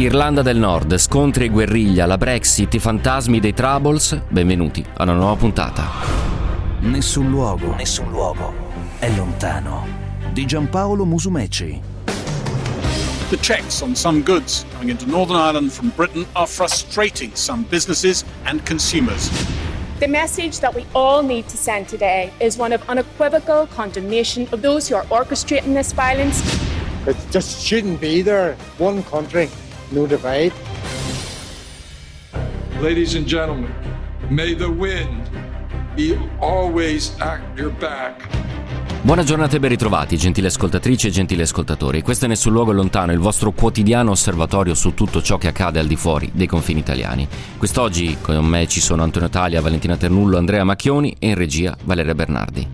Irlanda del Nord, scontri e guerriglia, la Brexit, i fantasmi dei Troubles. Benvenuti a una nuova puntata. Nessun luogo è lontano di Giampaolo Musumeci. The checks on some goods coming into Northern Ireland from Britain are frustrating some businesses and consumers. The message that we all need to send today is one of unequivocal condemnation of those who are orchestrating this violence. It just shouldn't be there. One country, no divide. Ladies and gentlemen, may the wind be always at your back. Buona giornata e ben ritrovati, gentili ascoltatrici e gentili ascoltatori. Questo è Nessun luogo è lontano, il vostro quotidiano osservatorio su tutto ciò che accade al di fuori dei confini italiani. Quest'oggi con me ci sono Antonio Talia, Valentina Ternullo, Andrea Macchioni e in regia Valeria Bernardi.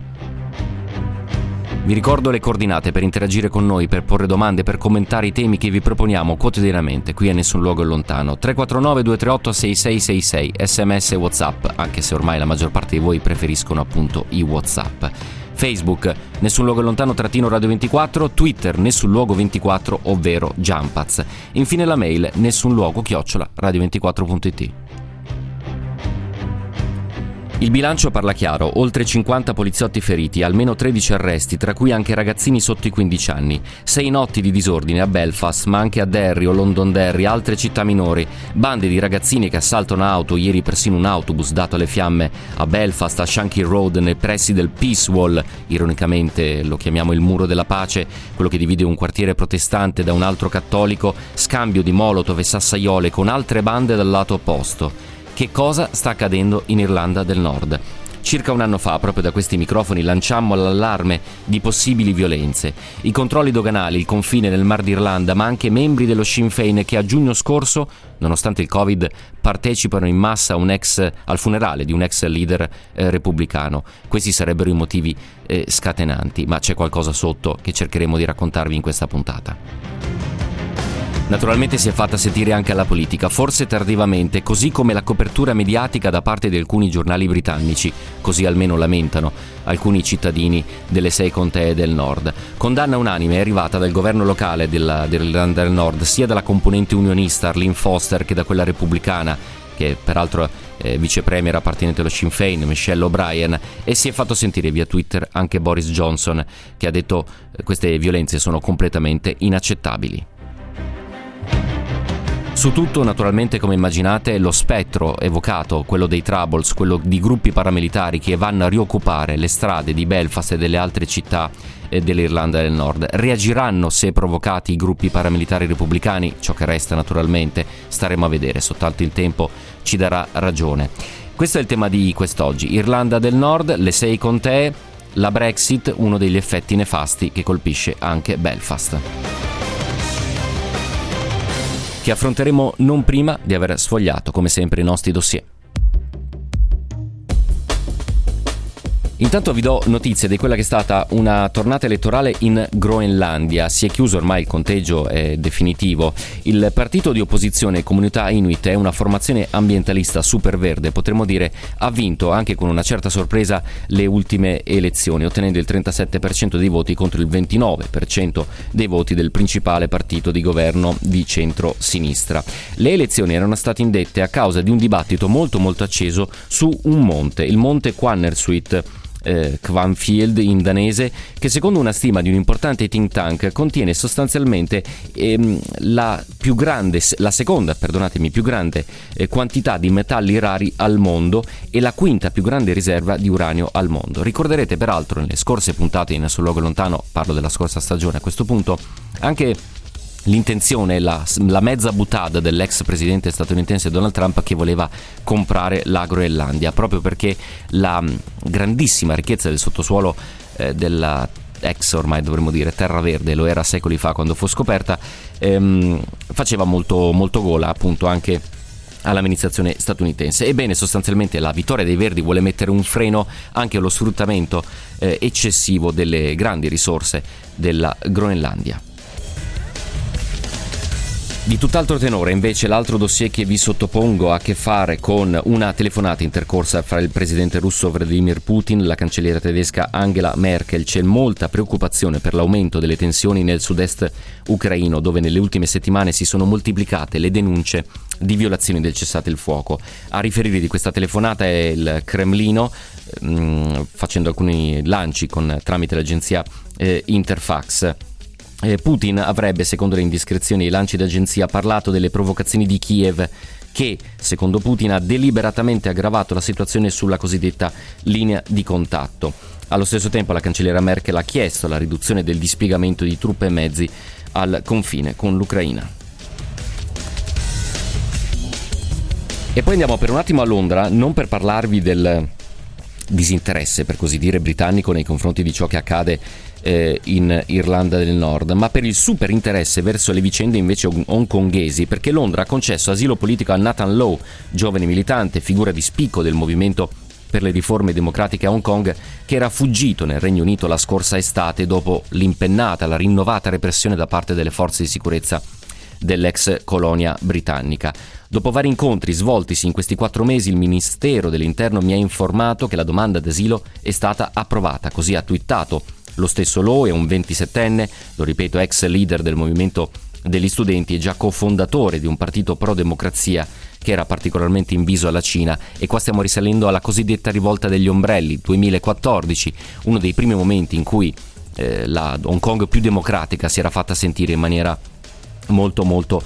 Vi ricordo le coordinate per interagire con noi, per porre domande, per commentare i temi che vi proponiamo quotidianamente qui a Nessun luogo è lontano. 349-238-6666, SMS e WhatsApp, anche se ormai la maggior parte di voi preferiscono appunto i WhatsApp. Facebook, Nessun luogo è lontano _radio24, Twitter, Nessun luogo 24, ovvero Giampaz. Infine la mail, nessunluogo@radio24.it. Il bilancio parla chiaro, oltre 50 poliziotti feriti, almeno 13 arresti, tra cui anche ragazzini sotto i 15 anni, 6 notti di disordine a Belfast, ma anche a Derry o Londonderry, altre città minori, bande di ragazzini che assaltano auto, ieri persino un autobus dato alle fiamme a Belfast, a Shankill Road, nei pressi del Peace Wall, ironicamente lo chiamiamo il muro della pace, quello che divide un quartiere protestante da un altro cattolico, scambio di molotov e sassaiole con altre bande dal lato opposto. Che cosa sta accadendo in Irlanda del Nord? Circa un anno fa, proprio da questi microfoni, lanciammo l'allarme di possibili violenze. I controlli doganali, il confine nel Mar d'Irlanda, ma anche membri dello Sinn Féin che a giugno scorso, nonostante il Covid, partecipano in massa al funerale di un ex leader repubblicano. Questi sarebbero i motivi scatenanti, ma c'è qualcosa sotto che cercheremo di raccontarvi in questa puntata. Naturalmente si è fatta sentire anche alla politica, forse tardivamente, così come la copertura mediatica da parte di alcuni giornali britannici, così almeno lamentano alcuni cittadini delle 6 contee del nord. Condanna unanime è arrivata dal governo locale dell'Irlanda del Nord, sia dalla componente unionista Arlene Foster che da quella repubblicana, che peraltro è vice premier appartenente allo Sinn Féin, Michelle O'Brien, e si è fatto sentire via Twitter anche Boris Johnson, che ha detto queste violenze sono completamente inaccettabili. Su tutto, naturalmente, come immaginate, lo spettro evocato, quello dei Troubles, quello di gruppi paramilitari che vanno a rioccupare le strade di Belfast e delle altre città dell'Irlanda del Nord. Reagiranno se provocati i gruppi paramilitari repubblicani? Ciò che resta, naturalmente, staremo a vedere, soltanto il tempo ci darà ragione. Questo è il tema di quest'oggi. Irlanda del Nord, le 6 contee, la Brexit, uno degli effetti nefasti che colpisce anche Belfast, che affronteremo non prima di aver sfogliato, come sempre, i nostri dossier. Intanto vi do notizie di quella che è stata una tornata elettorale in Groenlandia. Si è chiuso ormai il conteggio, è definitivo. Il partito di opposizione Comunità Inuit è una formazione ambientalista super verde, potremmo dire, ha vinto anche con una certa sorpresa le ultime elezioni, ottenendo il 37% dei voti contro il 29% dei voti del principale partito di governo di centro-sinistra. Le elezioni erano state indette a causa di un dibattito molto acceso su un monte, il Monte Quannersuite, Quanfield in danese, che secondo una stima di un importante think tank contiene sostanzialmente la seconda più grande quantità di metalli rari al mondo e la quinta più grande riserva di uranio al mondo. Ricorderete peraltro nelle scorse puntate in Nessun luogo lontano, parlo della scorsa stagione a questo punto, anche l'intenzione, la mezza buttata dell'ex presidente statunitense Donald Trump, che voleva comprare la Groenlandia proprio perché la grandissima ricchezza del sottosuolo della ex, ormai dovremmo dire, terra verde, lo era secoli fa quando fu scoperta, faceva molto gola appunto anche all'amministrazione statunitense. Ebbene, sostanzialmente la vittoria dei Verdi vuole mettere un freno anche allo sfruttamento eccessivo delle grandi risorse della Groenlandia. Di tutt'altro tenore, invece, l'altro dossier che vi sottopongo ha a che fare con una telefonata intercorsa fra il presidente russo Vladimir Putin e la cancelliera tedesca Angela Merkel. C'è molta preoccupazione per l'aumento delle tensioni nel sud-est ucraino, dove nelle ultime settimane si sono moltiplicate le denunce di violazioni del cessate il fuoco. A riferire di questa telefonata è il Cremlino, facendo alcuni lanci tramite l'agenzia Interfax. Putin avrebbe, secondo le indiscrezioni e i lanci d'agenzia, parlato delle provocazioni di Kiev che, secondo Putin, ha deliberatamente aggravato la situazione sulla cosiddetta linea di contatto. Allo stesso tempo la cancelliera Merkel ha chiesto la riduzione del dispiegamento di truppe e mezzi al confine con l'Ucraina. E poi andiamo per un attimo a Londra, non per parlarvi del disinteresse, per così dire, britannico nei confronti di ciò che accade in Irlanda del Nord, ma per il super interesse verso le vicende invece hongkongesi, perché Londra ha concesso asilo politico a Nathan Law, giovane militante, figura di spicco del movimento per le riforme democratiche a Hong Kong, che era fuggito nel Regno Unito la scorsa estate dopo la rinnovata repressione da parte delle forze di sicurezza dell'ex colonia britannica. Dopo vari incontri svoltisi in questi 4 mesi, il Ministero dell'Interno mi ha informato che la domanda d'asilo è stata approvata, così ha twittato lo stesso Law. È un 27enne, lo ripeto, ex leader del movimento degli studenti e già cofondatore di un partito pro-democrazia che era particolarmente inviso alla Cina, e qua stiamo risalendo alla cosiddetta rivolta degli ombrelli 2014, uno dei primi momenti in cui la Hong Kong più democratica si era fatta sentire in maniera molto molto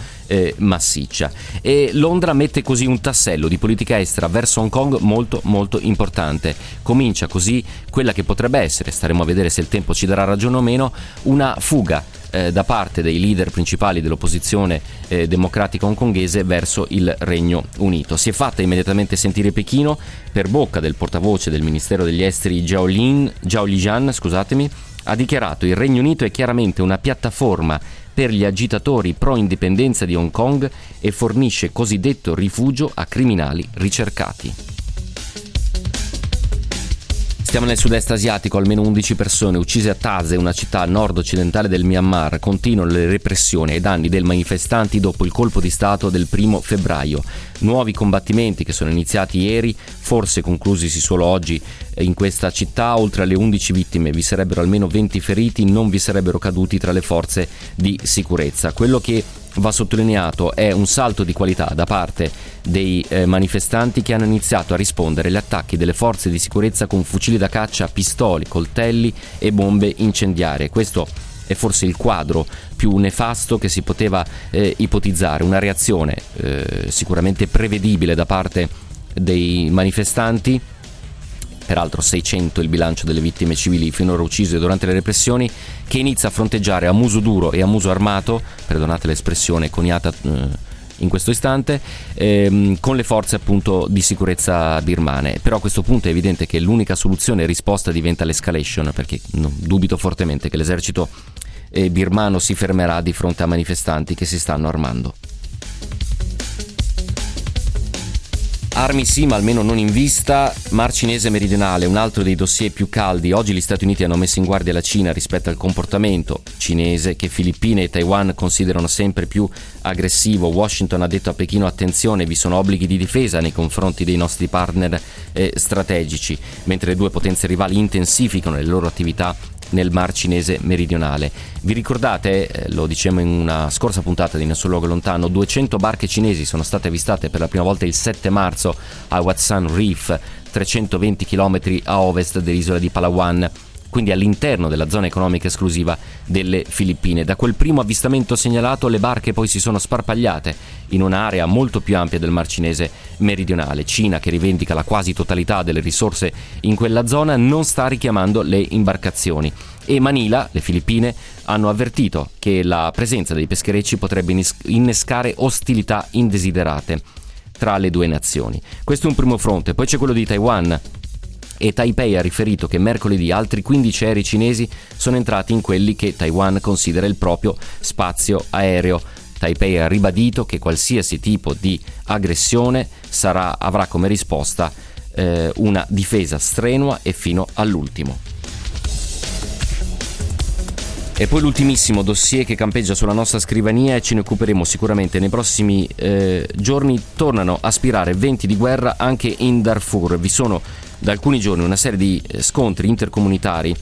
massiccia. E Londra mette così un tassello di politica estera verso Hong Kong molto molto importante. Comincia così quella che potrebbe essere, staremo a vedere se il tempo ci darà ragione o meno, una fuga da parte dei leader principali dell'opposizione democratica hongkongese verso il Regno Unito. Si è fatta immediatamente sentire Pechino per bocca del portavoce del Ministero degli Esteri Zhao Lijian, ha dichiarato: il Regno Unito è chiaramente una piattaforma per gli agitatori pro-indipendenza di Hong Kong e fornisce cosiddetto rifugio a criminali ricercati. Stiamo nel sud-est asiatico, almeno 11 persone uccise a Tase, una città nord-occidentale del Myanmar. Continuano le repressioni ai danni dei manifestanti dopo il colpo di stato del 1 febbraio. Nuovi combattimenti che sono iniziati ieri, forse conclusisi solo oggi in questa città. Oltre alle 11 vittime vi sarebbero almeno 20 feriti, non vi sarebbero caduti tra le forze di sicurezza. Quello che va sottolineato è un salto di qualità da parte dei manifestanti, che hanno iniziato a rispondere agli attacchi delle forze di sicurezza con fucili da caccia, pistole, coltelli e bombe incendiarie. Questo è forse il quadro più nefasto che si poteva ipotizzare, una reazione sicuramente prevedibile da parte dei manifestanti. Peraltro 600 il bilancio delle vittime civili finora uccise durante le repressioni, che inizia a fronteggiare a muso duro e a muso armato, perdonate l'espressione coniata in questo istante, con le forze appunto di sicurezza birmane. Però a questo punto è evidente che l'unica soluzione e risposta diventa l'escalation, perché dubito fortemente che l'esercito birmano si fermerà di fronte a manifestanti che si stanno armando. Armi sì, ma almeno non in vista. Mar Cinese meridionale, un altro dei dossier più caldi. Oggi gli Stati Uniti hanno messo in guardia la Cina rispetto al comportamento cinese che Filippine e Taiwan considerano sempre più aggressivo. Washington ha detto a Pechino: attenzione, vi sono obblighi di difesa nei confronti dei nostri partner strategici, mentre le due potenze rivali intensificano le loro attività nel Mar Cinese meridionale. Vi ricordate, lo dicevamo in una scorsa puntata di Nessun luogo è lontano, 200 barche cinesi sono state avvistate per la prima volta il 7 marzo a Watsan Reef, 320 km a ovest dell'isola di Palawan, quindi all'interno della zona economica esclusiva delle Filippine. Da quel primo avvistamento segnalato le barche poi si sono sparpagliate in un'area molto più ampia del Mar Cinese meridionale. Cina, che rivendica la quasi totalità delle risorse in quella zona, non sta richiamando le imbarcazioni, e Manila, le Filippine, hanno avvertito che la presenza dei pescherecci potrebbe innescare ostilità indesiderate tra le due nazioni. Questo è un primo fronte. Poi c'è quello di Taiwan, e Taipei ha riferito che mercoledì altri 15 aerei cinesi sono entrati in quelli che Taiwan considera il proprio spazio aereo. Taipei ha ribadito che qualsiasi tipo di aggressione avrà come risposta una difesa strenua e fino all'ultimo. E poi l'ultimissimo dossier che campeggia sulla nostra scrivania, e ce ne occuperemo sicuramente nei prossimi giorni, tornano a spirare venti di guerra anche in Darfur. Vi sono da alcuni giorni una serie di scontri intercomunitari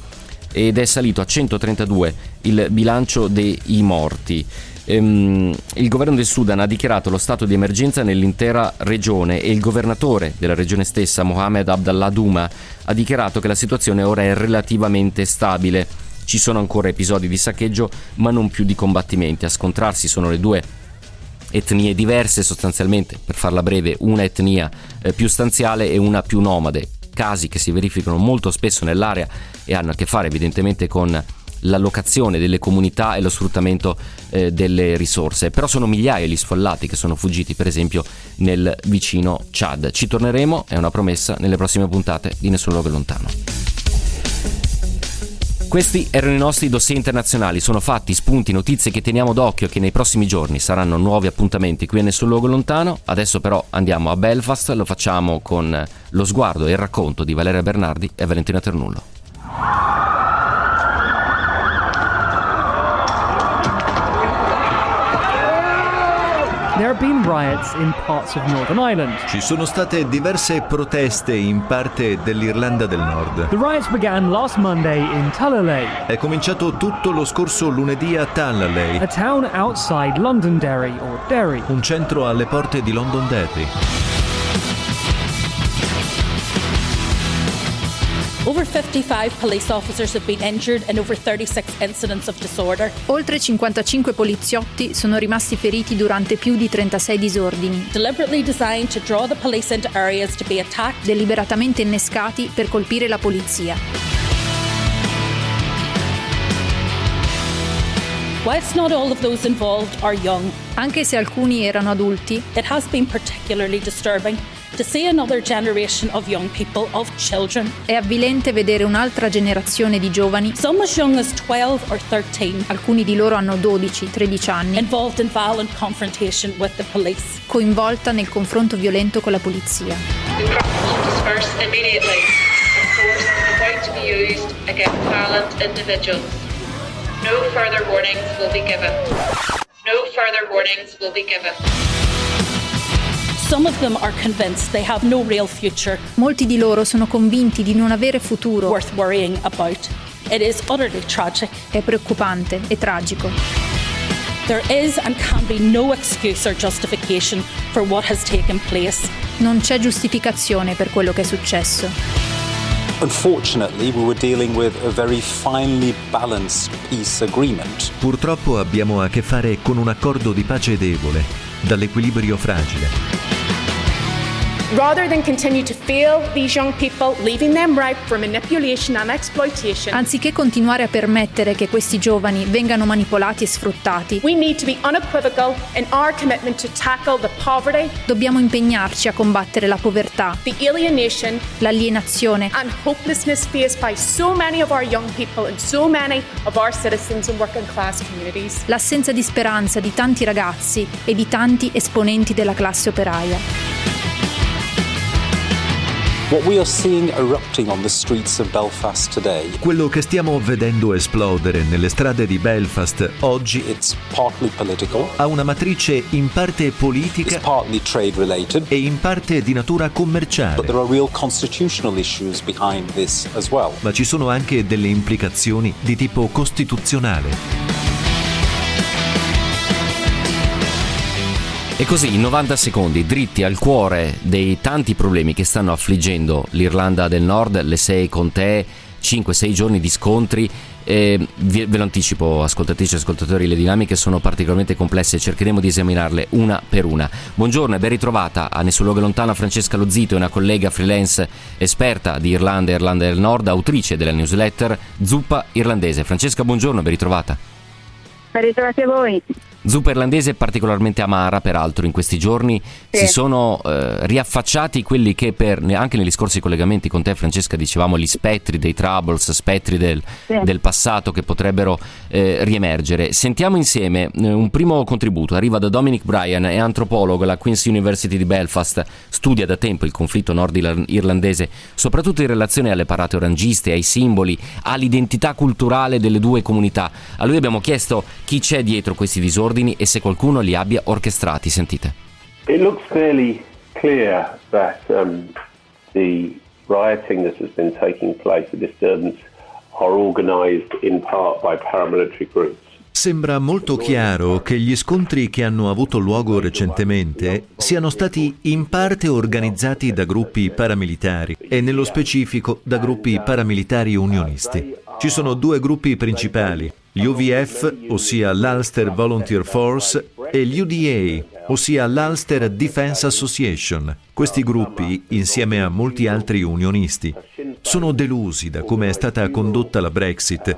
ed è salito a 132 il bilancio dei morti. Il governo del Sudan ha dichiarato lo stato di emergenza nell'intera regione e il governatore della regione stessa, Mohamed Abdallah Duma, ha dichiarato che la situazione ora è relativamente stabile. Ci sono ancora episodi di saccheggio, ma non più di combattimenti. A scontrarsi sono le due etnie diverse, sostanzialmente, per farla breve, una etnia più stanziale e una più nomade, casi che si verificano molto spesso nell'area e hanno a che fare evidentemente con l'allocazione delle comunità e lo sfruttamento delle risorse. Però sono migliaia gli sfollati che sono fuggiti, per esempio, nel vicino Chad. Ci torneremo, è una promessa, nelle prossime puntate di Nessun luogo è lontano. Questi erano i nostri dossier internazionali, sono fatti, spunti, notizie che teniamo d'occhio e che nei prossimi giorni saranno nuovi appuntamenti qui a Nessun luogo è lontano. Adesso però andiamo a Belfast, lo facciamo con lo sguardo e il racconto di Valeria Bernardi e Valentina Ternullo. There have been riots in parts of Northern Ireland. Ci sono state diverse proteste in parte dell'Irlanda del Nord. The riots began last Monday in Tullalee. È cominciato tutto lo scorso lunedì a Tullalee, a town outside Londonderry or Derry, un centro alle porte di Londonderry. Over 55 police officers have been injured in over 36 incidents of disorder. Oltre 55 poliziotti sono rimasti feriti durante più di 36 disordini. Deliberately designed to draw the police into areas to be attacked. Deliberatamente innescati per colpire la polizia. Whilst not all of those involved are young, anche se alcuni erano adulti, it has been particularly disturbing to see another generation of young people, of children. È avvilente vedere un'altra generazione di giovani. Some as young as 12 or 13. Alcuni di loro hanno 12-13 anni. Involved in violent confrontation with the police. Coinvolta nel confronto violento con la polizia. The crowd disperse immediately. The force is about to be used against violent individuals. No further warnings will be given. No further warnings will be given. Some of them are convinced they have no real future. Molti di loro sono convinti di non avere futuro. Worth worrying about. It is utterly tragic. È preoccupante e tragico. There is and can be no excuse or justification for what has taken place. Non c'è giustificazione per quello che è successo. Unfortunately, we were dealing with a very finely balanced peace agreement. Purtroppo abbiamo a che fare con un accordo di pace debole, dall'equilibrio fragile. Rather than continue to fail these young people, leaving them ripe for manipulation and exploitation. Anziché continuare a permettere che questi giovani vengano manipolati e sfruttati, we need to be unequivocal in our commitment to tackle the poverty. Dobbiamo impegnarci a combattere la povertà, the alienation, l'alienazione and hopelessness faced by so many of our young people and so many of our citizens and working class communities. L'assenza di speranza di tanti ragazzi e di tanti esponenti della classe operaia. What we are seeing erupting on the streets of Belfast today. Quello che stiamo vedendo esplodere nelle strade di Belfast oggi, it's partly political, ha una matrice in parte politica, it's partly trade related, e in parte di natura commerciale. But there are real constitutional issues behind this as well. Ma ci sono anche delle implicazioni di tipo costituzionale. E così, in 90 secondi, dritti al cuore dei tanti problemi che stanno affliggendo l'Irlanda del Nord, le sei contee, 5-6 giorni di scontri. Ve lo anticipo, ascoltatrici e ascoltatori, le dinamiche sono particolarmente complesse e cercheremo di esaminarle una per una. Buongiorno e ben ritrovata a Nessun luogo è lontano Francesca Lozito, una collega freelance esperta di Irlanda e Irlanda del Nord, autrice della newsletter Zuppa Irlandese. Francesca, buongiorno e ben ritrovata. Ben ritrovati a voi. Zuppa Irlandese è particolarmente amara, peraltro in questi giorni si sono riaffacciati quelli che anche negli scorsi collegamenti con te, Francesca, dicevamo, gli spettri dei Troubles, spettri del passato che potrebbero riemergere. Sentiamo insieme un primo contributo, arriva da Dominic Bryan, è antropologo alla Queen's University di Belfast, studia da tempo il conflitto nord-irlandese, soprattutto in relazione alle parate orangiste, ai simboli, all'identità culturale delle due comunità. A lui abbiamo chiesto chi c'è dietro questi disordini e se qualcuno li abbia orchestrati. Sentite. It looks fairly clear that the rioting that has been taking place, the disturbance, are organized in part by paramilitary groups. Sembra molto chiaro che gli scontri che hanno avuto luogo recentemente siano stati in parte organizzati da gruppi paramilitari e nello specifico da gruppi paramilitari unionisti. Ci sono due gruppi principali, gli UVF, ossia l'Ulster Volunteer Force, e gli UDA, ossia l'Ulster Defence Association. Questi gruppi, insieme a molti altri unionisti, sono delusi da come è stata condotta la Brexit.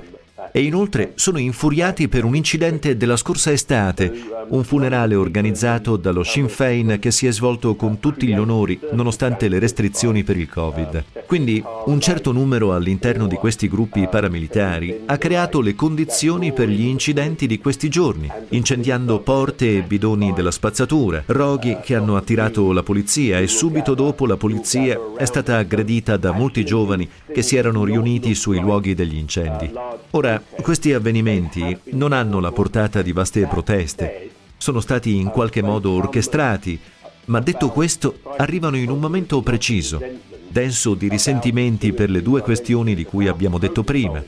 E inoltre sono infuriati per un incidente della scorsa estate, un funerale organizzato dallo Sinn Féin che si è svolto con tutti gli onori, nonostante le restrizioni per il Covid. Quindi un certo numero all'interno di questi gruppi paramilitari ha creato le condizioni per gli incidenti di questi giorni, incendiando porte e bidoni della spazzatura, roghi che hanno attirato la polizia, e subito dopo la polizia è stata aggredita da molti giovani che si erano riuniti sui luoghi degli incendi. Ora, questi avvenimenti non hanno la portata di vaste proteste, sono stati in qualche modo orchestrati, ma detto questo arrivano in un momento preciso, denso di risentimenti per le due questioni di cui abbiamo detto prima.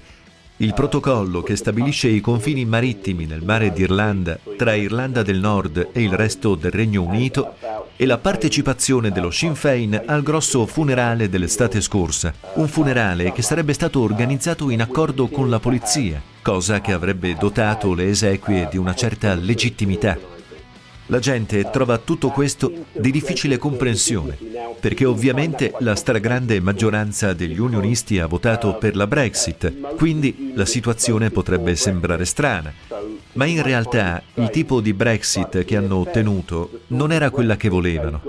Il protocollo che stabilisce i confini marittimi nel mare d'Irlanda tra Irlanda del Nord e il resto del Regno Unito e la partecipazione dello Sinn Féin al grosso funerale dell'estate scorsa, un funerale che sarebbe stato organizzato in accordo con la polizia, cosa che avrebbe dotato le esequie di una certa legittimità. La gente trova tutto questo di difficile comprensione, perché ovviamente la stragrande maggioranza degli unionisti ha votato per la Brexit, quindi la situazione potrebbe sembrare strana. Ma in realtà il tipo di Brexit che hanno ottenuto non era quella che volevano,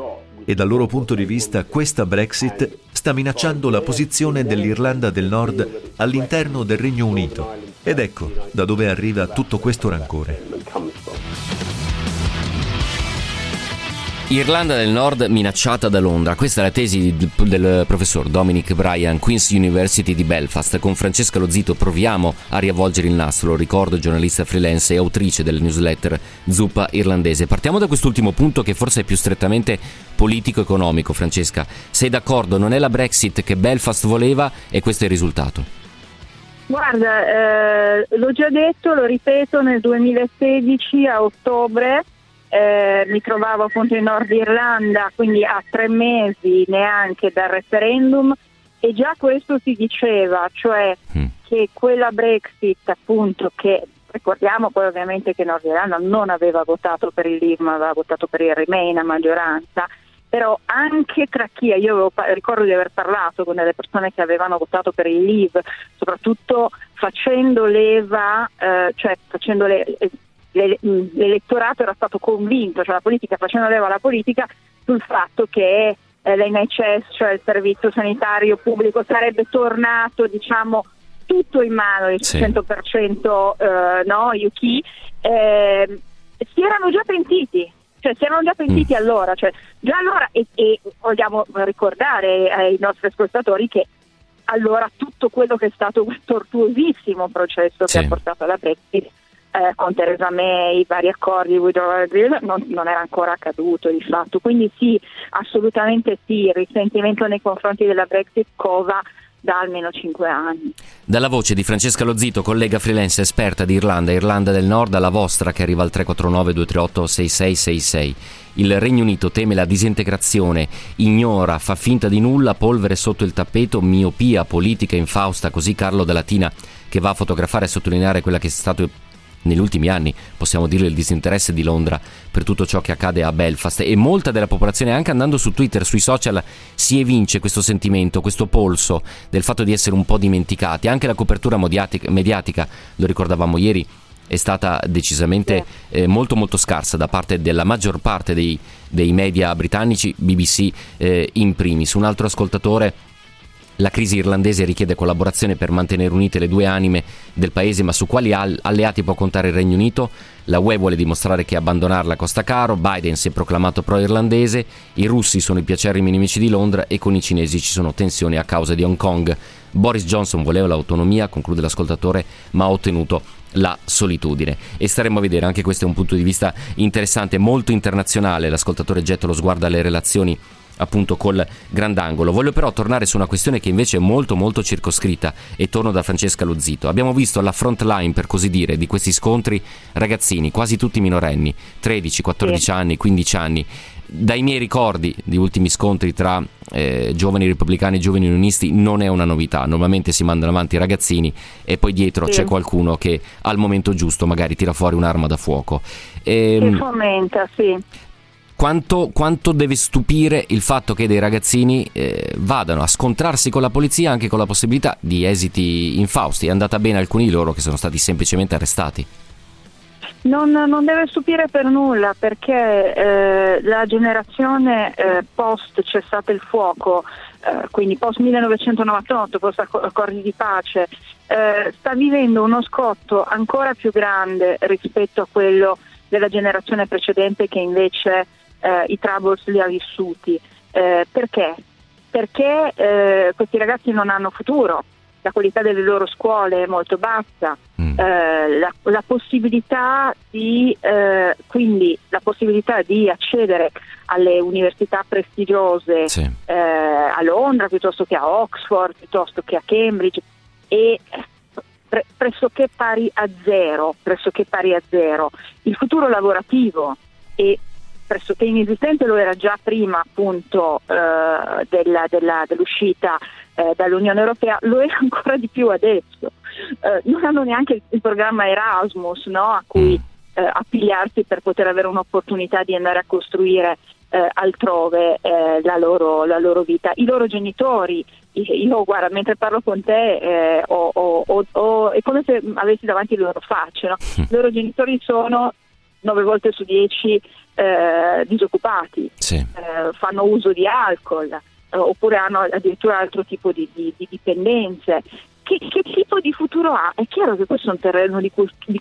e dal loro punto di vista questa Brexit sta minacciando la posizione dell'Irlanda del Nord all'interno del Regno Unito. Ed ecco da dove arriva tutto questo rancore. Irlanda del Nord minacciata da Londra, questa è la tesi del professor Dominic Bryan, Queen's University di Belfast. Con Francesca Lozito proviamo a riavvolgere il nastro, lo ricordo, giornalista freelance e autrice del newsletter Zuppa Irlandese. Partiamo da quest'ultimo punto che forse è più strettamente politico-economico, Francesca. Sei d'accordo? Non è la Brexit che Belfast voleva e questo è il risultato? Guarda, l'ho già detto, lo ripeto, nel 2016 a ottobre mi trovavo appunto in Nord Irlanda, quindi a 3 mesi neanche dal referendum, e già questo si diceva, cioè che quella Brexit, appunto, che ricordiamo poi ovviamente che Nord Irlanda non aveva votato per il Leave ma aveva votato per il Remain a maggioranza, però anche tra chi, io ricordo di aver parlato con delle persone che avevano votato per il Leave, soprattutto facendo leva, l'elettorato era stato convinto, cioè la politica, facendo leva alla politica sul fatto che l'NHS, cioè il servizio sanitario pubblico, sarebbe tornato, diciamo, tutto in mano, il 100% si erano già pentiti, allora, e vogliamo ricordare ai nostri ascoltatori che allora tutto quello che è stato un tortuosissimo processo che ha portato alla Brexit, con Theresa May, i vari accordi non era ancora accaduto di fatto, quindi sì, assolutamente sì, il risentimento nei confronti della Brexit cova da almeno 5 anni. Dalla voce di Francesca Lozito, collega freelance esperta di Irlanda, Irlanda del Nord, alla vostra che arriva al 349-238-6666. Il Regno Unito teme la disintegrazione, ignora, fa finta di nulla, polvere sotto il tappeto, miopia politica infausta, così Carlo Dalla Tina, che va a fotografare e sottolineare quella che è stato negli ultimi anni, possiamo dire, il disinteresse di Londra per tutto ciò che accade a Belfast. E molta della popolazione, anche andando su Twitter, sui social, si evince questo sentimento, questo polso del fatto di essere un po' dimenticati. Anche la copertura mediatica, lo ricordavamo ieri, è stata decisamente molto molto scarsa da parte della maggior parte dei media britannici, BBC in primis. Un altro ascoltatore: la crisi irlandese richiede collaborazione per mantenere unite le due anime del paese, ma su quali alleati può contare il Regno Unito? La UE vuole dimostrare che abbandonarla costa caro, Biden si è proclamato pro-irlandese, i russi sono i piacerrimi nemici di Londra e con i cinesi ci sono tensioni a causa di Hong Kong. Boris Johnson voleva l'autonomia, conclude l'ascoltatore, ma ha ottenuto la solitudine. E staremo a vedere, anche questo è un punto di vista interessante, molto internazionale. L'ascoltatore getta lo sguardo alle relazioni appunto col grandangolo. Voglio però tornare su una questione che invece è molto molto circoscritta, e torno da Francesca Lozito. Abbiamo visto alla front line, per così dire, di questi scontri ragazzini, quasi tutti minorenni, 13, 14 anni, 15 anni. Dai miei ricordi di ultimi scontri tra giovani repubblicani e giovani unionisti non è una novità, normalmente si mandano avanti i ragazzini e poi dietro c'è qualcuno che al momento giusto magari tira fuori un'arma da fuoco e fomenta, Quanto deve stupire il fatto che dei ragazzini vadano a scontrarsi con la polizia, anche con la possibilità di esiti infausti? È andata bene alcuni di loro che sono stati semplicemente arrestati. Non deve stupire per nulla, perché la generazione post cessate il fuoco, quindi post 1998, post accordi di pace, sta vivendo uno scotto ancora più grande rispetto a quello della generazione precedente, che invece i Troubles li ha vissuti. Perché? Perché questi ragazzi non hanno futuro, la qualità delle loro scuole è molto bassa, la possibilità di quindi la possibilità di accedere alle università prestigiose a Londra, piuttosto che a Oxford, piuttosto che a Cambridge, e pressoché pari a zero, il futuro lavorativo è pressoché inesistente, lo era già prima appunto dell'uscita dall'Unione Europea, lo è ancora di più adesso. Non hanno neanche il programma Erasmus, no, a cui appigliarsi per poter avere un'opportunità di andare a costruire altrove la loro vita. I loro genitori, io guarda, mentre parlo con te è come se avessi davanti le loro facce, no? I loro genitori sono 9 volte su 10 disoccupati, fanno uso di alcol, oppure hanno addirittura altro tipo di dipendenze. Che tipo di futuro ha? È chiaro che questo è un terreno di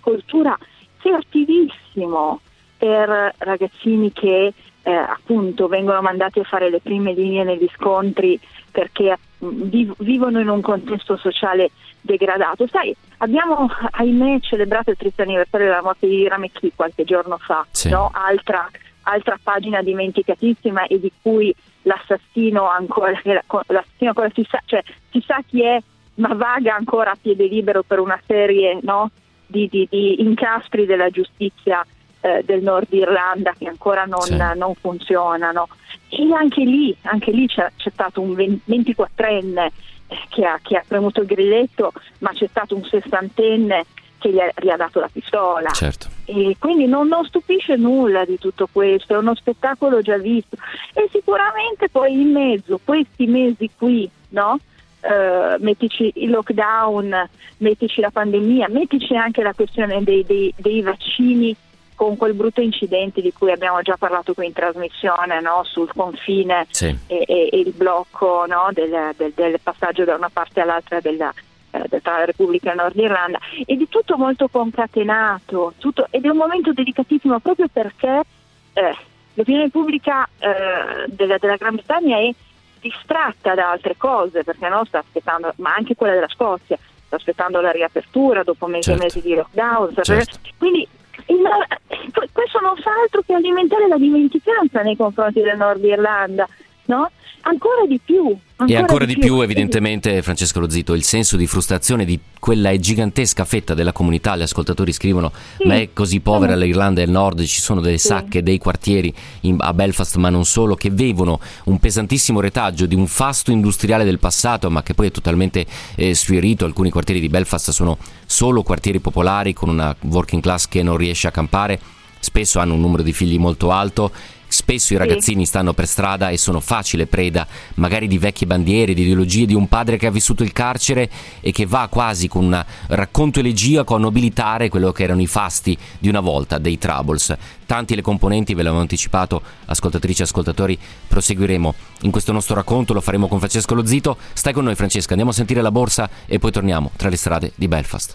cultura fertilissimo per ragazzini che appunto vengono mandati a fare le prime linee negli scontri perché vivono in un contesto sociale degradato. Sai, abbiamo ahimè celebrato il triste anniversario della morte di Ramechi qualche giorno fa, no? Altra pagina dimenticatissima, e di cui l'assassino ancora si sa chi è, ma vaga ancora a piede libero per una serie, no, di incastri della giustizia del Nord Irlanda che ancora non funzionano. E anche lì c'è stato un 24enne che ha premuto il grilletto, ma c'è stato un 60enne che gli ha dato la pistola. Certo. E quindi non stupisce nulla di tutto questo, è uno spettacolo già visto. E sicuramente poi in mezzo, questi mesi qui, no? Mettici il lockdown, mettici la pandemia, mettici anche la questione dei vaccini, con quel brutto incidente di cui abbiamo già parlato qui in trasmissione, no? Sul confine e il blocco, no? del passaggio da una parte all'altra tra la Repubblica e Nord Irlanda, e di tutto molto concatenato, ed è un momento delicatissimo, proprio perché l'opinione pubblica della Gran Bretagna è distratta da altre cose, perché no, sta aspettando, ma anche quella della Scozia, sta aspettando la riapertura dopo mesi e mesi di lockdown, quindi questo non fa altro che alimentare la dimenticanza nei confronti del Nord Irlanda, no? Ancora di più. Ancora di più, evidentemente, Francesca Lozito, il senso di frustrazione di quella gigantesca fetta della comunità. Gli ascoltatori scrivono: ma è così povera l'Irlanda del Nord, ci sono delle sacche, dei quartieri a Belfast, ma non solo, che vivono un pesantissimo retaggio di un fasto industriale del passato, ma che poi è totalmente sfiorito. Alcuni quartieri di Belfast sono solo quartieri popolari, con una working class che non riesce a campare, spesso hanno un numero di figli molto alto, Spesso i ragazzini stanno per strada e sono facile preda, magari di vecchie bandiere, di ideologie, di un padre che ha vissuto il carcere e che va quasi con un racconto elegiaco a nobilitare quello che erano i fasti di una volta dei Troubles. Tanti le componenti, ve l'avevo anticipato, ascoltatrici e ascoltatori, proseguiremo in questo nostro racconto, lo faremo con Francesca Lozito. Stai con noi, Francesca, andiamo a sentire la borsa e poi torniamo tra le strade di Belfast.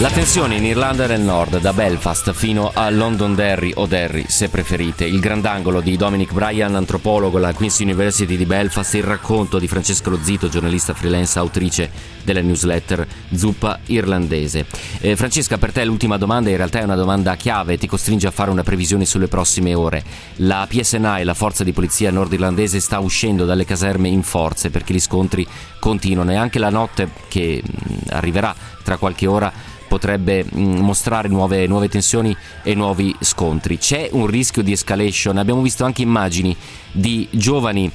La tensione in Irlanda del Nord, da Belfast fino a Londonderry o Derry, se preferite. Il grandangolo di Dominic Bryan, antropologo alla Queen's University di Belfast, il racconto di Francesca Lozito, giornalista freelance, autrice della newsletter Zuppa Irlandese. Francesca, per te l'ultima domanda, in realtà è una domanda chiave, ti costringe a fare una previsione sulle prossime ore. La PSNI, la forza di polizia nordirlandese, sta uscendo dalle caserme in forze perché gli scontri continuano, e anche la notte che arriverà tra qualche ora potrebbe mostrare nuove tensioni e nuovi scontri. C'è un rischio di escalation, abbiamo visto anche immagini di giovani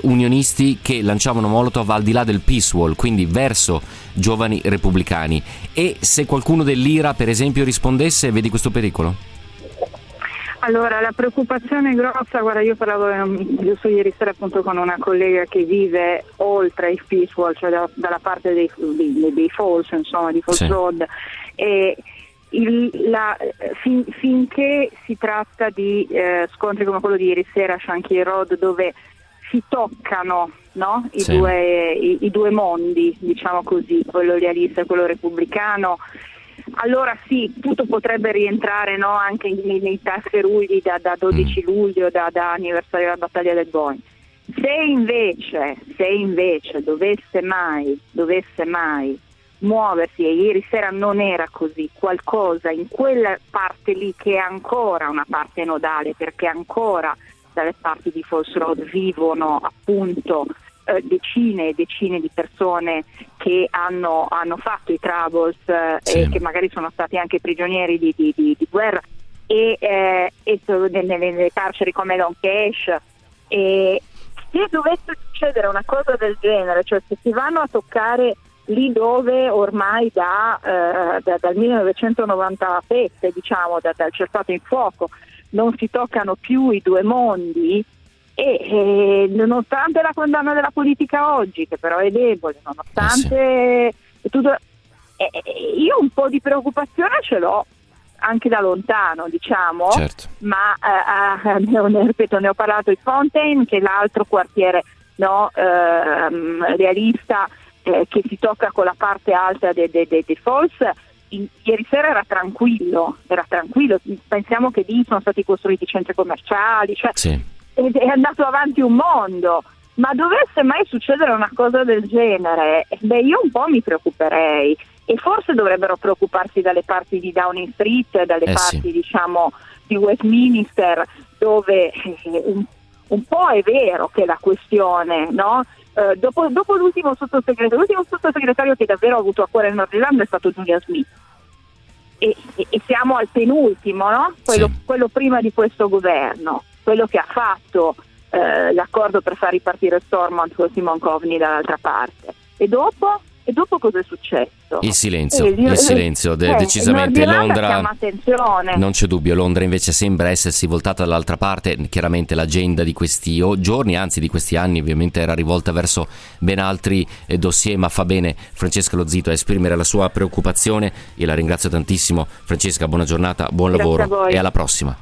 unionisti che lanciavano molotov al di là del Peace Wall, quindi verso giovani repubblicani, e se qualcuno dell'IRA per esempio rispondesse, vedi questo pericolo? Allora, la preoccupazione è grossa. Guarda, io parlavo giusto ieri sera appunto con una collega che vive oltre il Peace Wall, cioè dalla parte dei Falls, insomma, di Falls Road, e finché si tratta di scontri come quello di ieri sera a Shankill Road, dove si toccano, no? I due mondi, diciamo così, quello lealista e quello repubblicano, allora sì, tutto potrebbe rientrare, no, anche nei tafferugli da 12 luglio, da anniversario della battaglia del Boyne. Se invece dovesse mai muoversi, e ieri sera non era così, qualcosa in quella parte lì che è ancora una parte nodale, perché ancora dalle parti di Falls Road vivono appunto decine e decine di persone che hanno fatto i Troubles e che magari sono stati anche prigionieri di guerra e nelle carceri come Long Cash. E se dovesse succedere una cosa del genere, cioè se si vanno a toccare lì dove ormai dal 1997, diciamo, dal cessato il fuoco, non si toccano più i due mondi, e nonostante la condanna della politica oggi, che però è debole, nonostante tutto, io un po' di preoccupazione ce l'ho anche da lontano, diciamo, ma ripeto, ne ho parlato di Fontaine, che è l'altro quartiere, no, realista, che si tocca con la parte alta dei Falls. Ieri sera era tranquillo, pensiamo che lì sono stati costruiti centri commerciali, cioè è andato avanti un mondo. Ma dovesse mai succedere una cosa del genere, io un po' mi preoccuperei, e forse dovrebbero preoccuparsi dalle parti di Downing Street, dalle parti diciamo di Westminster, dove un po' è vero che la questione, no? Dopo l'ultimo sottosegretario che davvero ha avuto a cuore il Nord Irlanda è stato Julian Smith, e siamo al penultimo, no? Quello prima di questo governo, quello che ha fatto l'accordo per far ripartire Stormont con Simon Coveney dall'altra parte. E dopo cosa è successo? Il silenzio, decisamente. Londra, non c'è dubbio, Londra invece sembra essersi voltata dall'altra parte. Chiaramente l'agenda di questi giorni, anzi di questi anni, ovviamente era rivolta verso ben altri dossier, ma fa bene Francesca Lozito a esprimere la sua preoccupazione. Io la ringrazio tantissimo. Francesca, buona giornata, buon lavoro e alla prossima.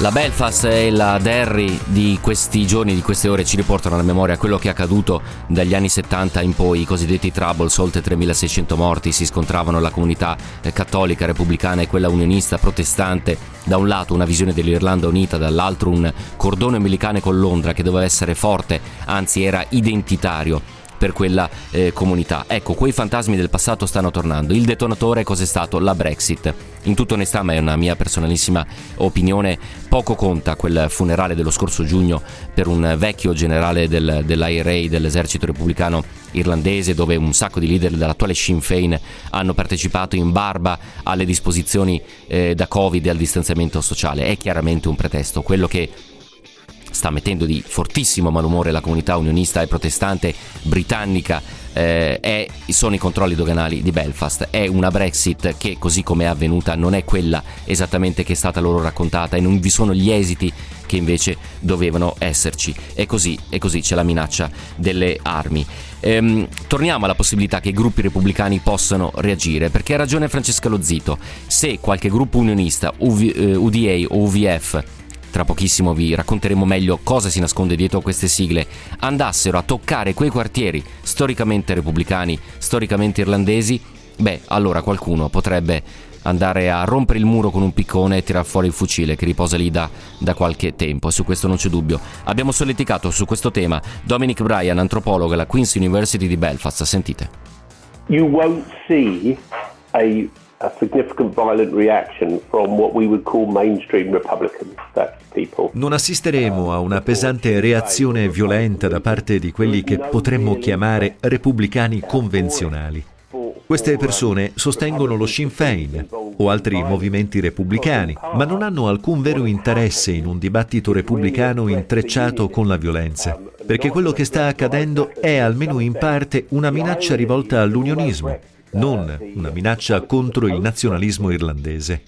La Belfast e la Derry di questi giorni, di queste ore, ci riportano alla memoria quello che è accaduto dagli anni 70 in poi. I cosiddetti Troubles, oltre 3.600 morti, si scontravano la comunità cattolica, repubblicana e quella unionista, protestante. Da un lato una visione dell'Irlanda unita, dall'altro un cordone anglicano con Londra che doveva essere forte, anzi era identitario per quella comunità. Ecco, quei fantasmi del passato stanno tornando. Il detonatore cos'è stato? La Brexit. In tutta onestà, ma è una mia personalissima opinione, poco conta quel funerale dello scorso giugno per un vecchio generale dell'IRA, dell'esercito repubblicano irlandese, dove un sacco di leader dell'attuale Sinn Féin hanno partecipato in barba alle disposizioni da Covid e al distanziamento sociale. È chiaramente un pretesto. Quello che sta mettendo di fortissimo malumore la comunità unionista e protestante britannica sono i controlli doganali di Belfast. È una Brexit che, così come è avvenuta, non è quella esattamente che è stata loro raccontata, e non vi sono gli esiti che invece dovevano esserci. E così c'è la minaccia delle armi. Torniamo alla possibilità che i gruppi repubblicani possano reagire, perché ha ragione Francesca Lozito. Se qualche gruppo unionista, UDA o UVF, tra pochissimo vi racconteremo meglio cosa si nasconde dietro queste sigle, andassero a toccare quei quartieri storicamente repubblicani, storicamente irlandesi, beh, allora qualcuno potrebbe andare a rompere il muro con un piccone e tirar fuori il fucile che riposa lì da qualche tempo. Su questo non c'è dubbio. Abbiamo solleticato su questo tema Dominic Bryan, antropologo alla Queen's University di Belfast. Sentite. You won't see a significant violent reaction from what we would call mainstream Republicans. That's people. Non assisteremo a una pesante reazione violenta da parte di quelli che potremmo chiamare repubblicani convenzionali. Queste persone sostengono lo Sinn Féin o altri movimenti repubblicani, ma non hanno alcun vero interesse in un dibattito repubblicano intrecciato con la violenza, perché quello che sta accadendo è, almeno in parte, una minaccia rivolta all'unionismo, non una minaccia contro il nazionalismo irlandese.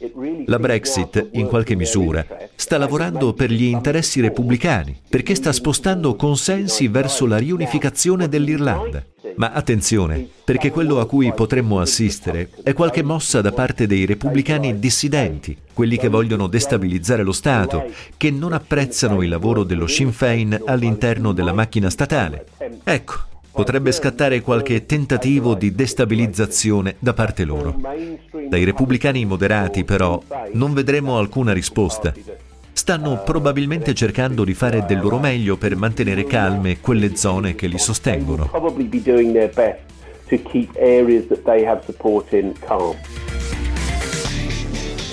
La Brexit, in qualche misura, sta lavorando per gli interessi repubblicani, perché sta spostando consensi verso la riunificazione dell'Irlanda. Ma attenzione, perché quello a cui potremmo assistere è qualche mossa da parte dei repubblicani dissidenti, quelli che vogliono destabilizzare lo Stato, che non apprezzano il lavoro dello Sinn Féin all'interno della macchina statale. Ecco, potrebbe scattare qualche tentativo di destabilizzazione da parte loro. Dai repubblicani moderati, però, non vedremo alcuna risposta. Stanno probabilmente cercando di fare del loro meglio per mantenere calme quelle zone che li sostengono.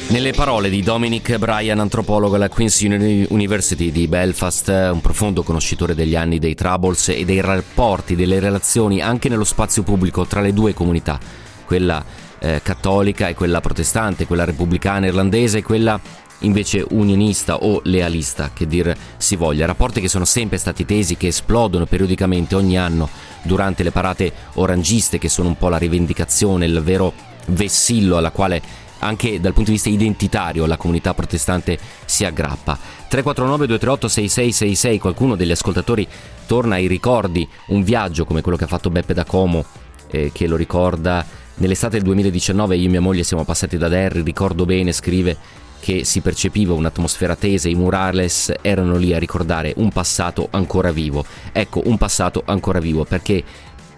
Nelle parole di Dominic Bryan, antropologo alla Queen's University di Belfast, un profondo conoscitore degli anni dei Troubles e dei rapporti, delle relazioni anche nello spazio pubblico tra le due comunità, quella cattolica e quella protestante, quella repubblicana irlandese e quella invece unionista o lealista, che dir si voglia. Rapporti che sono sempre stati tesi, che esplodono periodicamente ogni anno durante le parate orangiste, che sono un po' la rivendicazione, il vero vessillo alla quale anche dal punto di vista identitario la comunità protestante si aggrappa. 349-238-6666. Qualcuno degli ascoltatori torna ai ricordi, un viaggio come quello che ha fatto Beppe da Como, che lo ricorda. Nell'estate del 2019 io e mia moglie siamo passati da Derry, ricordo bene, scrive, che si percepiva un'atmosfera tesa, i murales erano lì a ricordare un passato ancora vivo. Ecco, un passato ancora vivo, perché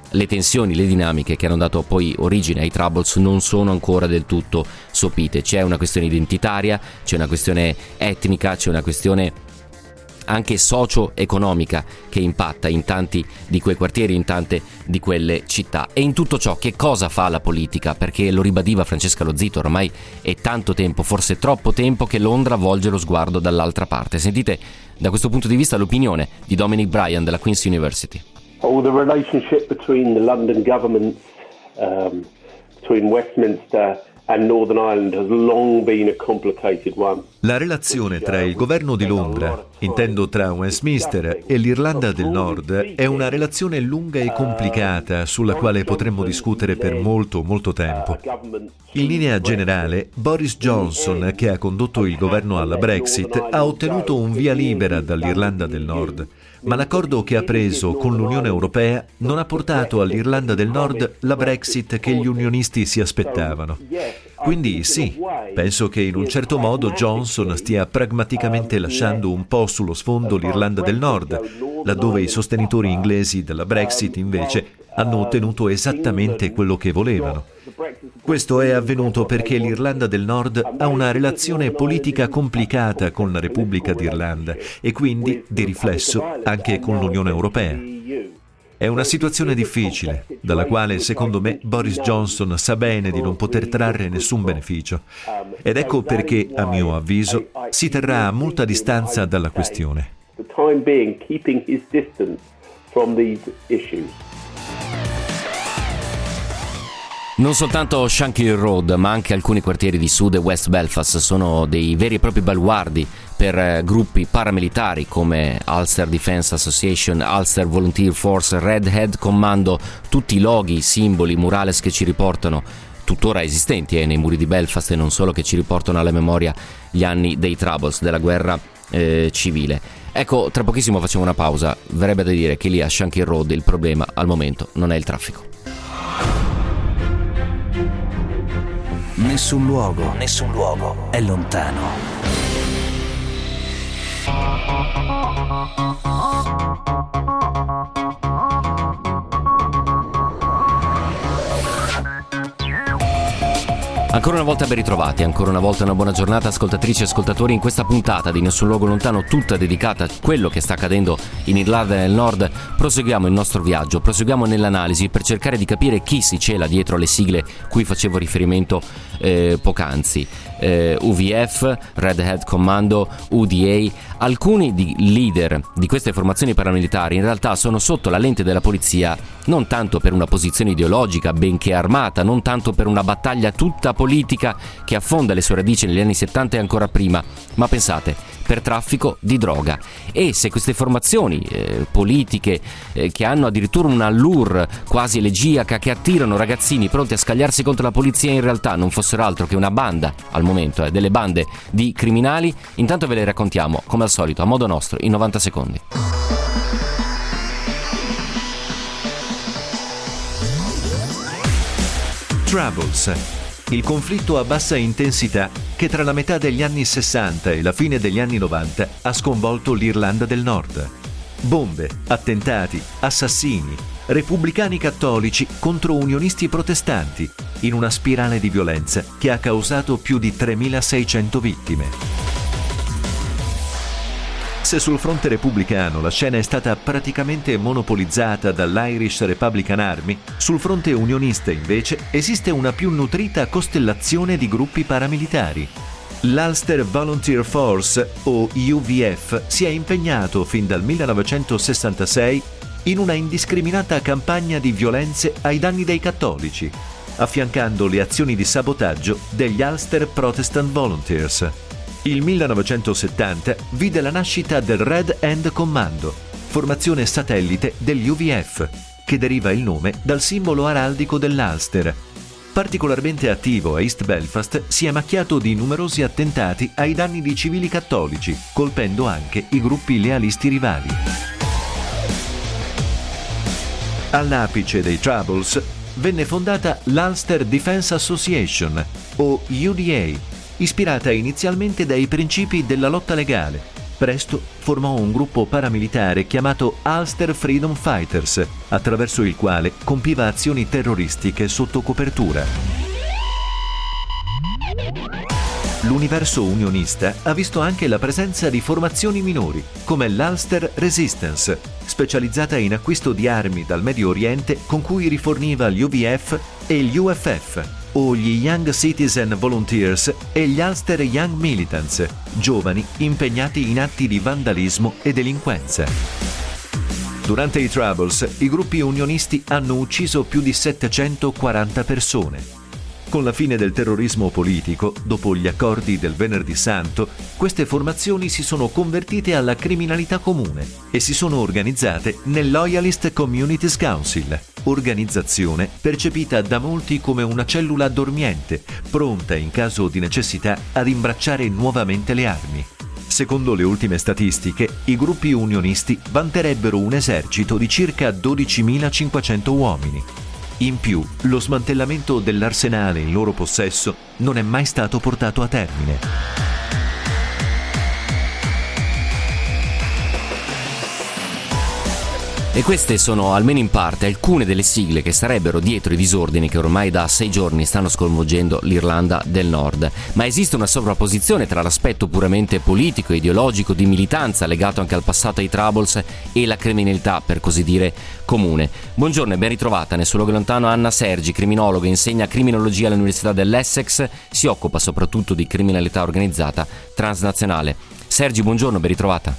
le tensioni, le dinamiche che hanno dato poi origine ai Troubles non sono ancora del tutto sopite. C'è una questione identitaria, c'è una questione etnica, c'è una questione anche socio-economica che impatta in tanti di quei quartieri, in tante di quelle città. E in tutto ciò che cosa fa la politica? Perché lo ribadiva Francesca Lozito, ormai è tanto tempo, forse troppo tempo, che Londra volge lo sguardo dall'altra parte. Sentite da questo punto di vista l'opinione di Dominic Bryan della Queen's University. The relationship between the London government, between Westminster and Northern Ireland has long been a complicated one. La relazione tra il governo di Londra, intendo tra Westminster, e l'Irlanda del Nord, è una relazione lunga e complicata sulla quale potremmo discutere per molto tempo. In linea generale, Boris Johnson, che ha condotto il governo alla Brexit, ha ottenuto un via libera dall'Irlanda del Nord, ma l'accordo che ha preso con l'Unione Europea non ha portato all'Irlanda del Nord la Brexit che gli unionisti si aspettavano. Quindi sì, penso che in un certo modo Johnson stia pragmaticamente lasciando un po' sullo sfondo l'Irlanda del Nord, laddove i sostenitori inglesi della Brexit invece hanno ottenuto esattamente quello che volevano. Questo è avvenuto perché l'Irlanda del Nord ha una relazione politica complicata con la Repubblica d'Irlanda e quindi, di riflesso, anche con l'Unione Europea. È una situazione difficile, dalla quale, secondo me, Boris Johnson sa bene di non poter trarre nessun beneficio. Ed ecco perché, a mio avviso, si terrà a molta distanza dalla questione. Non soltanto Shankill Road, ma anche alcuni quartieri di Sud e West Belfast sono dei veri e propri baluardi per gruppi paramilitari come Ulster Defence Association, Ulster Volunteer Force, Red Hand Commando, tutti loghi, simboli, murales che ci riportano, tuttora esistenti nei muri di Belfast e non solo, che ci riportano alla memoria gli anni dei Troubles, della guerra civile. Ecco, tra pochissimo facciamo una pausa, verrebbe da dire che lì a Shankill Road il problema al momento non è il traffico. Nessun luogo è lontano. Ancora una volta ben ritrovati, ancora una volta una buona giornata ascoltatrici e ascoltatori in questa puntata di Nessun luogo lontano, tutta dedicata a quello che sta accadendo in Irlanda del Nord. Proseguiamo il nostro viaggio, proseguiamo nell'analisi per cercare di capire chi si cela dietro alle sigle cui facevo riferimento poc'anzi. UVF, Red Hand Commando, UDA, alcuni di leader di queste formazioni paramilitari in realtà sono sotto la lente della polizia non tanto per una posizione ideologica benché armata, non tanto per una battaglia tutta politica che affonda le sue radici negli anni 70 e ancora prima, ma pensate, per traffico di droga. E se queste formazioni politiche che hanno addirittura una lure quasi elegiaca che attirano ragazzini pronti a scagliarsi contro la polizia in realtà non fossero altro che una banda al momento, delle bande di criminali, intanto ve le raccontiamo come al solito a modo nostro in 90 secondi. Troubles, il conflitto a bassa intensità che tra la metà degli anni 60 e la fine degli anni 90 ha sconvolto l'Irlanda del Nord. Bombe, attentati, assassini, repubblicani cattolici contro unionisti protestanti, in una spirale di violenza che ha causato più di 3.600 vittime. Se sul fronte repubblicano la scena è stata praticamente monopolizzata dall'Irish Republican Army, sul fronte unionista invece esiste una più nutrita costellazione di gruppi paramilitari. L'Ulster Volunteer Force, o UVF, si è impegnato fin dal 1966 in una indiscriminata campagna di violenze ai danni dei cattolici, affiancando le azioni di sabotaggio degli Ulster Protestant Volunteers. Il 1970 vide la nascita del Red Hand Commando, formazione satellite degli UVF, che deriva il nome dal simbolo araldico dell'Ulster. Particolarmente attivo a East Belfast, si è macchiato di numerosi attentati ai danni di civili cattolici, colpendo anche i gruppi lealisti rivali. All'apice dei Troubles venne fondata l'Ulster Defence Association, o UDA, ispirata inizialmente dai principi della lotta legale. Presto formò un gruppo paramilitare chiamato Ulster Freedom Fighters, attraverso il quale compiva azioni terroristiche sotto copertura. L'universo unionista ha visto anche la presenza di formazioni minori, come l'Ulster Resistance, specializzata in acquisto di armi dal Medio Oriente con cui riforniva gli UVF e gli UFF, o gli Young Citizen Volunteers e gli Ulster Young Militants, giovani impegnati in atti di vandalismo e delinquenza. Durante i Troubles, i gruppi unionisti hanno ucciso più di 740 persone. Con la fine del terrorismo politico, dopo gli accordi del Venerdì Santo, queste formazioni si sono convertite alla criminalità comune e si sono organizzate nel Loyalist Communities Council, organizzazione percepita da molti come una cellula dormiente, pronta in caso di necessità ad imbracciare nuovamente le armi. Secondo le ultime statistiche, i gruppi unionisti vanterebbero un esercito di circa 12.500 uomini. In più, lo smantellamento dell'arsenale in loro possesso non è mai stato portato a termine. E queste sono, almeno in parte, alcune delle sigle che sarebbero dietro i disordini che ormai da 6 giorni stanno sconvolgendo l'Irlanda del Nord. Ma esiste una sovrapposizione tra l'aspetto puramente politico e ideologico di militanza legato anche al passato ai Troubles e la criminalità, per così dire, comune. Buongiorno e ben ritrovata, nessun luogo è lontano, Anna Sergi, criminologa, insegna criminologia all'Università dell'Essex, si occupa soprattutto di criminalità organizzata transnazionale. Sergi, buongiorno, ben ritrovata.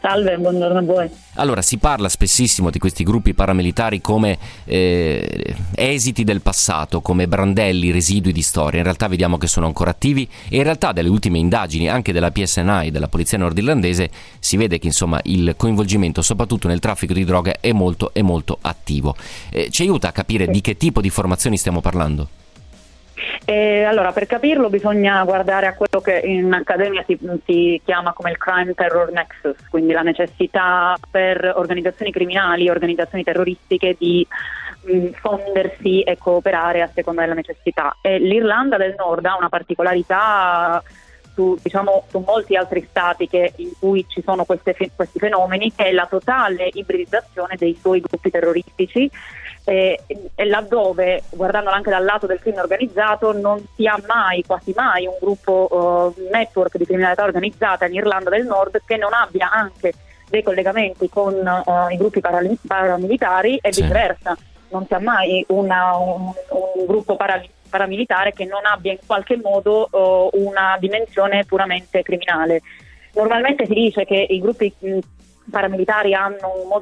Salve, buongiorno a voi. Allora, si parla spessissimo di questi gruppi paramilitari come esiti del passato, come brandelli, residui di storia. In realtà vediamo che sono ancora attivi e in realtà dalle ultime indagini anche della PSNI, della polizia nordirlandese, si vede che insomma il coinvolgimento soprattutto nel traffico di droga è molto attivo. Ci aiuta a capire di che tipo di formazioni stiamo parlando? Allora, per capirlo bisogna guardare a quello che in accademia si chiama come il crime terror nexus, quindi la necessità per organizzazioni criminali, organizzazioni terroristiche di fondersi e cooperare a seconda della necessità. E l'Irlanda del Nord ha una particolarità su molti altri stati in cui ci sono questi fenomeni, che è la totale ibridizzazione dei suoi gruppi terroristici, e laddove, guardandola anche dal lato del crimine organizzato, non si ha mai, quasi mai, un gruppo network di criminalità organizzata in Irlanda del Nord che non abbia anche dei collegamenti con i gruppi paramilitari e viceversa. Non si ha mai un gruppo paramilitare che non abbia in qualche modo una dimensione puramente criminale. Normalmente si dice che i gruppi paramilitari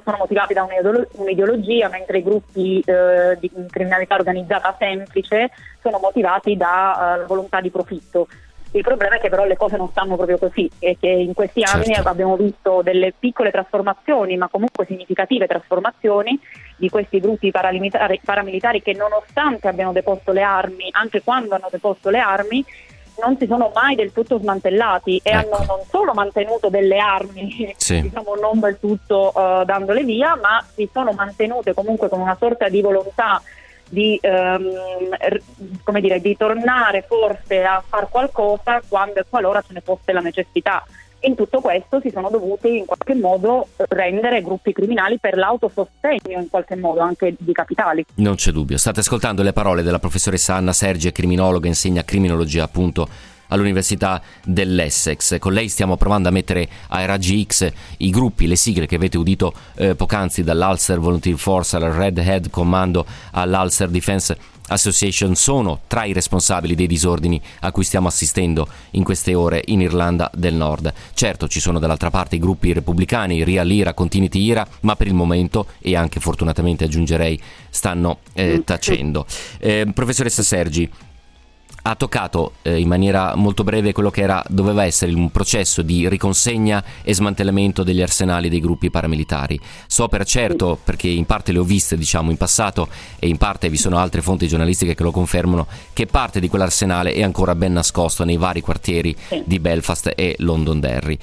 sono motivati da un'ideologia, mentre i gruppi di criminalità organizzata semplice sono motivati da volontà di profitto. Il problema è che però le cose non stanno proprio così e che in questi anni abbiamo visto delle piccole trasformazioni, ma comunque significative trasformazioni di questi gruppi paramilitari che, nonostante abbiano deposto le armi, anche quando hanno deposto le armi, non si sono mai del tutto smantellati e hanno non solo mantenuto delle armi, non del tutto dandole via, ma si sono mantenute comunque con una sorta di volontà di tornare forse a far qualcosa quando e qualora ce ne fosse la necessità. In tutto questo si sono dovuti in qualche modo rendere gruppi criminali per l'autosostegno, in qualche modo anche di capitali. Non c'è dubbio. State ascoltando le parole della professoressa Anna Sergi, criminologa, insegna criminologia appunto all'Università dell'Essex. Con lei stiamo provando a mettere ai raggi X i gruppi, le sigle che avete udito poc'anzi, dall'Ulster Volunteer Force al Red Hand Commando all'Ulster Defence Association, sono tra i responsabili dei disordini a cui stiamo assistendo in queste ore in Irlanda del Nord. Certo, ci sono dall'altra parte i gruppi repubblicani, Real IRA, Continuity IRA, ma per il momento, e anche fortunatamente aggiungerei, stanno tacendo. Professoressa Sergi, ha toccato in maniera molto breve quello che doveva essere un processo di riconsegna e smantellamento degli arsenali dei gruppi paramilitari. So per certo, perché in parte le ho viste in passato e in parte vi sono altre fonti giornalistiche che lo confermano, che parte di quell'arsenale è ancora ben nascosto nei vari quartieri di Belfast e Londonderry.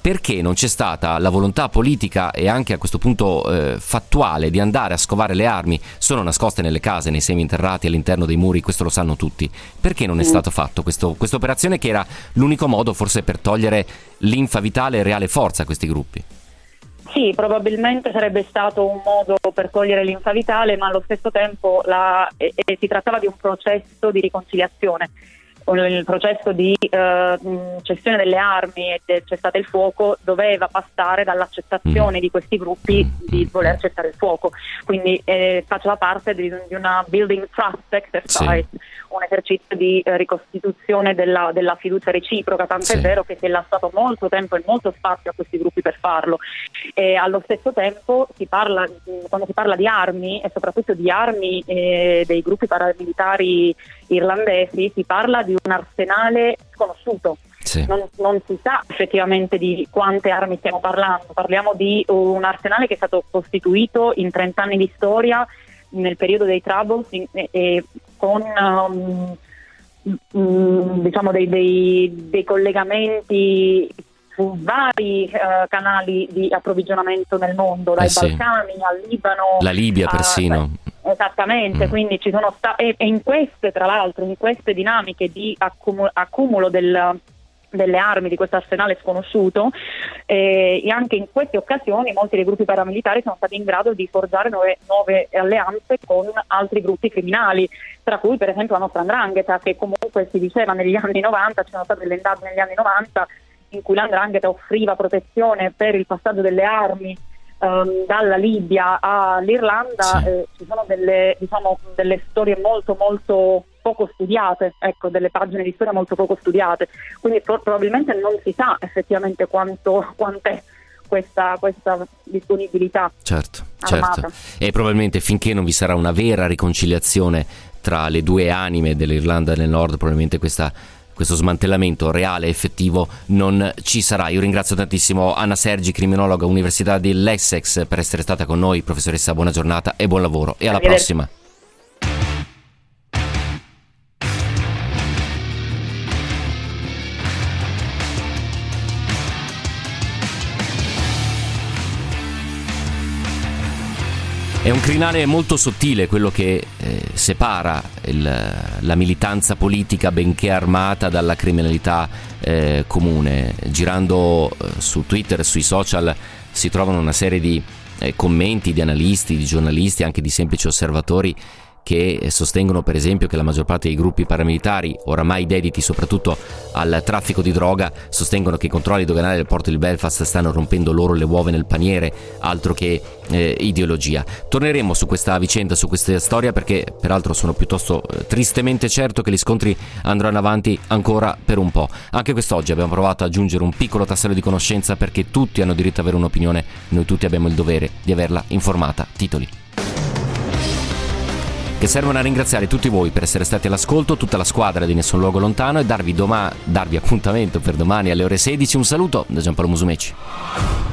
Perché non c'è stata la volontà politica e anche a questo punto fattuale di andare a scovare le armi? Sono nascoste nelle case, nei seminterrati, all'interno dei muri, questo lo sanno tutti. Perché non è stato fatto questa operazione, che era l'unico modo forse per togliere linfa vitale e reale forza a questi gruppi? Sì, probabilmente sarebbe stato un modo per togliere l'infa vitale, ma allo stesso tempo si trattava di un processo di riconciliazione. Il processo di cessione delle armi e del cessate il fuoco doveva passare dall'accettazione di questi gruppi di voler cessare il fuoco, quindi faceva parte di una building trust exercise, un esercizio di ricostituzione della fiducia reciproca, tant'è vero che si è lasciato molto tempo e molto spazio a questi gruppi per farlo. E allo stesso tempo quando si parla di armi, e soprattutto di armi dei gruppi paramilitari irlandesi, si parla di un arsenale sconosciuto. Non si sa effettivamente di quante armi stiamo parlando. Parliamo di un arsenale che è stato costituito in 30 anni di storia, nel periodo dei Troubles, con dei collegamenti su vari canali di approvvigionamento nel mondo, dai Balcani al Libano, la Libia persino. Esattamente, quindi ci sono state, e in queste, tra l'altro, in queste dinamiche di accumulo delle armi, di questo arsenale sconosciuto, e anche in queste occasioni molti dei gruppi paramilitari sono stati in grado di forgiare nuove alleanze con altri gruppi criminali, tra cui per esempio la nostra 'ndrangheta, che comunque si diceva negli anni 90, ci sono state delle indagini negli anni 90 in cui la 'ndrangheta offriva protezione per il passaggio delle armi dalla Libia all'Irlanda. Sì. Ci sono delle storie molto molto poco studiate, ecco, delle pagine di storia molto poco studiate, quindi probabilmente non si sa effettivamente quant'è questa disponibilità armata. Certo. E probabilmente finché non vi sarà una vera riconciliazione tra le due anime dell'Irlanda del Nord, probabilmente questo smantellamento reale e effettivo non ci sarà. Io ringrazio tantissimo Anna Sergi, criminologa, Università dell'Essex, per essere stata con noi. Professoressa, buona giornata e buon lavoro, e alla prossima. È un crinale molto sottile quello che separa la militanza politica, benché armata, dalla criminalità comune. Girando su Twitter e sui social si trovano una serie di commenti di analisti, di giornalisti, anche di semplici osservatori, che sostengono per esempio che la maggior parte dei gruppi paramilitari, oramai dediti soprattutto al traffico di droga, sostengono che i controlli doganali del porto di Belfast stanno rompendo loro le uova nel paniere, altro che ideologia. Torneremo su questa vicenda, su questa storia, perché peraltro sono piuttosto tristemente certo che gli scontri andranno avanti ancora per un po'. Anche quest'oggi abbiamo provato ad aggiungere un piccolo tassello di conoscenza, perché tutti hanno diritto ad avere un'opinione, noi tutti abbiamo il dovere di averla informata. Titoli che servono a ringraziare tutti voi per essere stati all'ascolto, tutta la squadra di Nessun Luogo Lontano, e darvi appuntamento per domani alle ore 16. Un saluto da Giampaolo Musumeci.